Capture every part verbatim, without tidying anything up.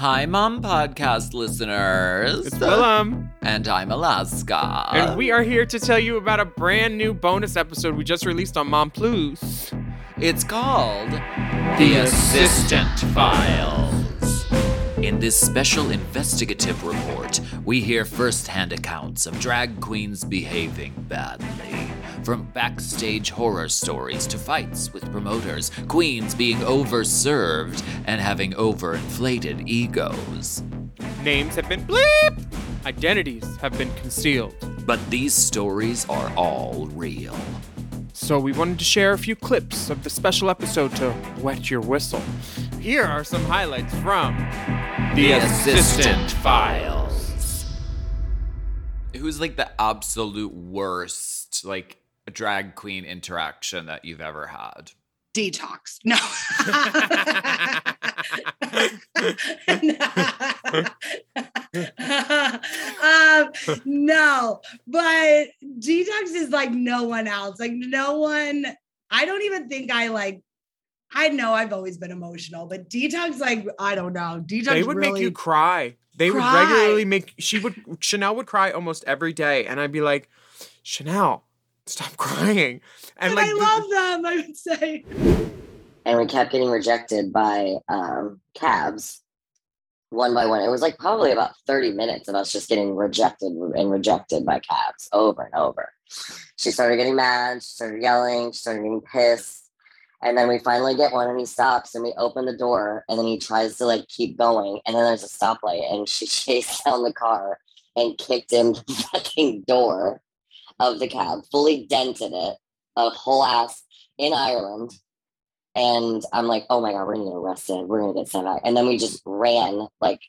Hi, Mom Podcast listeners. It's Willam. And I'm Alaska. And we are here to tell you about a brand new bonus episode we just released on Mom Plus. It's called The Assistant Files. In this special investigative report, we hear firsthand accounts of drag queens behaving badly. From backstage horror stories to fights with promoters, queens being overserved and having overinflated egos. Names have been bleeped. Identities have been concealed. But these stories are all real. So we wanted to share a few clips of the special episode to wet your whistle. Here are some highlights from The Assistant Files. Who's like the absolute worst, like, drag queen interaction that you've ever had? Detox. No. um, no, but Detox is like no one else. Like no one, I don't even think I like, I know I've always been emotional, but Detox, like, I don't know. Detox They would really make you cry. They cry. would regularly make, she would, Chanel would cry almost every day. And I'd be like, Chanel, stop crying. And, and like, I love them, I would say. And we kept getting rejected by um, cabs one by one. It was like probably about thirty minutes of us just getting rejected and rejected by cabs over and over. She started getting mad. She started yelling. She started getting pissed. And then we finally get one and he stops and we open the door and then he tries to like keep going. And then there's a stoplight and she chased down the car and kicked him to the fucking door of the cab, fully dented it, a whole ass in Ireland. And I'm like, oh my God, we're gonna get arrested. We're gonna get sent out. And then we just ran, like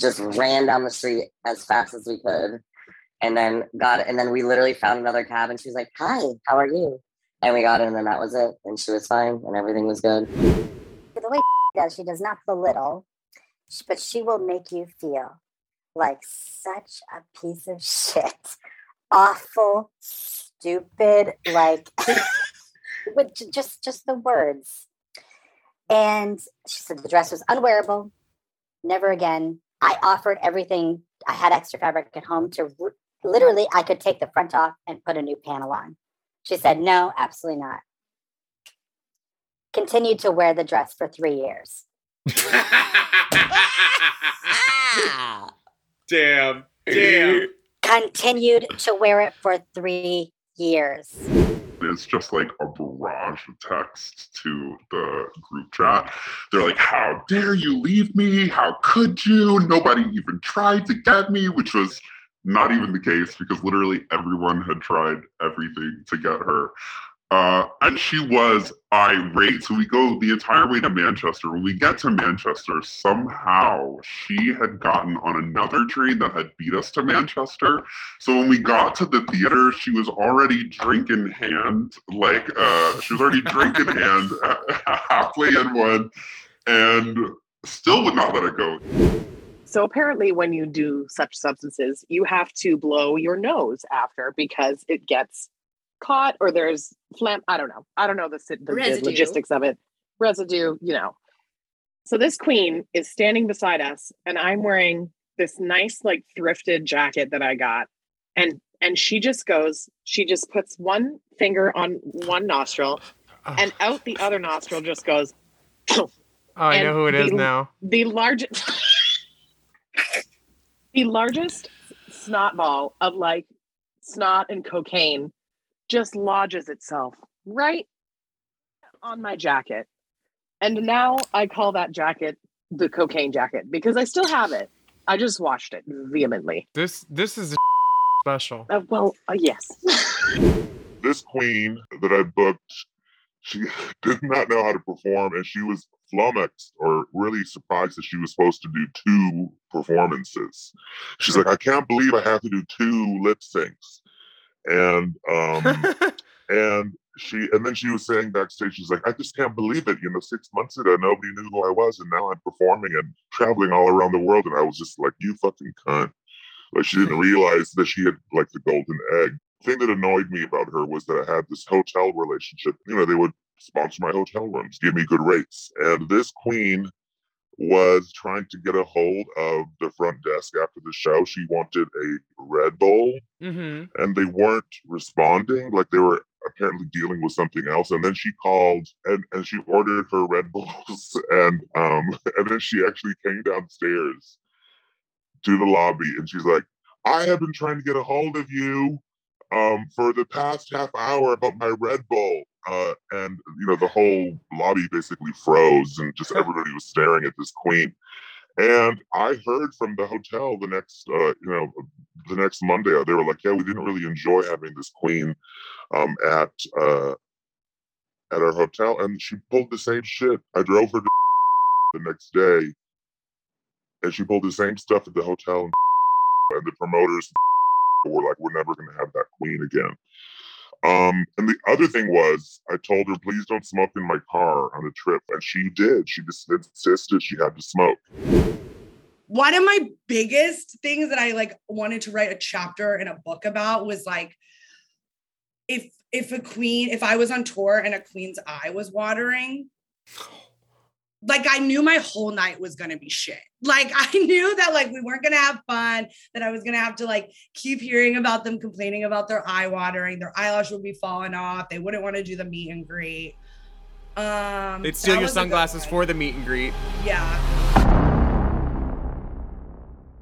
just ran down the street as fast as we could. And then got it. And then we literally found another cab and she was like, hi, how are you? And we got in, and that was it. And she was fine and everything was good. The way she does, she does not belittle, but she will make you feel like such a piece of shit. Awful, stupid, like, with just just the words. And she said the dress was unwearable. Never again. I offered everything. I had extra fabric at home to re- literally, I could take the front off and put a new panel on. She said, no, absolutely not. Continued to wear the dress for three years. Damn. Damn. Continued to wear it for three years. It's just like a barrage of texts to the group chat. They're like, how dare you leave me? How could you? Nobody even tried to get me, which was not even the case because literally everyone had tried everything to get her. Uh, and she was irate. So we go the entire way to Manchester. When we get to Manchester, somehow she had gotten on another train that had beat us to Manchester. So when we got to the theater, she was already drink in hand. Like, uh, she was already drink in hand halfway in one and still would not let it go. So apparently when you do such substances, you have to blow your nose after because it gets caught or there's phlegm. I don't know. I don't know the, the logistics of it. Residue, you know. So this queen is standing beside us and I'm wearing this nice like thrifted jacket that I got. And and she just goes, she just puts one finger on one nostril oh. and out the other nostril just goes. Oh, I and know who it the, is now. The largest, the largest snot ball of like snot and cocaine just lodges itself right on my jacket. And now I call that jacket the cocaine jacket because I still have it. I just washed it vehemently. This this is a special. Uh, well, uh, yes. This queen that I booked, she did not know how to perform and she was flummoxed or really surprised that she was supposed to do two performances. She's like, I can't believe I have to do two lip syncs. And um, and she and then she was saying backstage, she's like, I just can't believe it. You know, six months ago, nobody knew who I was. And now I'm performing and traveling all around the world. And I was just like, you fucking cunt. Like, she didn't realize that she had, like, the golden egg. The thing that annoyed me about her was that I had this hotel relationship. You know, they would sponsor my hotel rooms, give me good rates. And this queen was trying to get a hold of the front desk after the show. She wanted a Red Bull, mm-hmm. and they weren't responding. Like, they were apparently dealing with something else. And then she called and, and she ordered her Red Bulls. And, um, and then she actually came downstairs to the lobby and she's like, I have been trying to get a hold of you um, for the past half hour about my Red Bull. Uh, and, you know, the whole lobby basically froze and just everybody was staring at this queen. And I heard from the hotel the next, uh, you know, the next Monday, they were like, yeah, we didn't really enjoy having this queen um, at uh, at our hotel. And she pulled the same shit. I drove her to the next day and she pulled the same stuff at the hotel. And the promoters were like, we're never going to have that queen again. Um, and the other thing was, I told her, please don't smoke in my car on a trip. And she did. She just insisted she had to smoke. One of my biggest things that I like wanted to write a chapter in a book about was like, if, if a queen, if I was on tour and a queen's eye was watering, like I knew my whole night was going to be shit. Like I knew that like we weren't going to have fun, that I was going to have to like keep hearing about them complaining about their eye watering, their eyelash would be falling off. They wouldn't want to do the meet and greet. Um, They'd steal your sunglasses for the meet and greet. Yeah.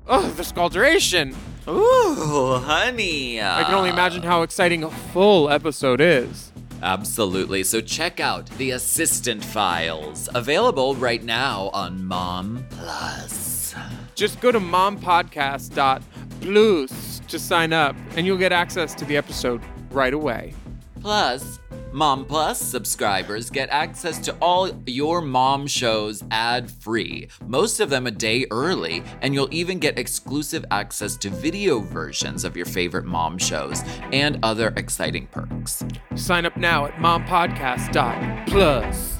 Oh, the scalduration. Ooh, honey. I can only imagine how exciting a full episode is. Absolutely. So check out The Assistant Files, available right now on Mom Plus. Just go to mom podcast dot plus to sign up, and you'll get access to the episode right away. Plus, Mom Plus subscribers get access to all your mom shows ad-free, most of them a day early, and you'll even get exclusive access to video versions of your favorite mom shows and other exciting perks. Sign up now at mom podcast dot plus.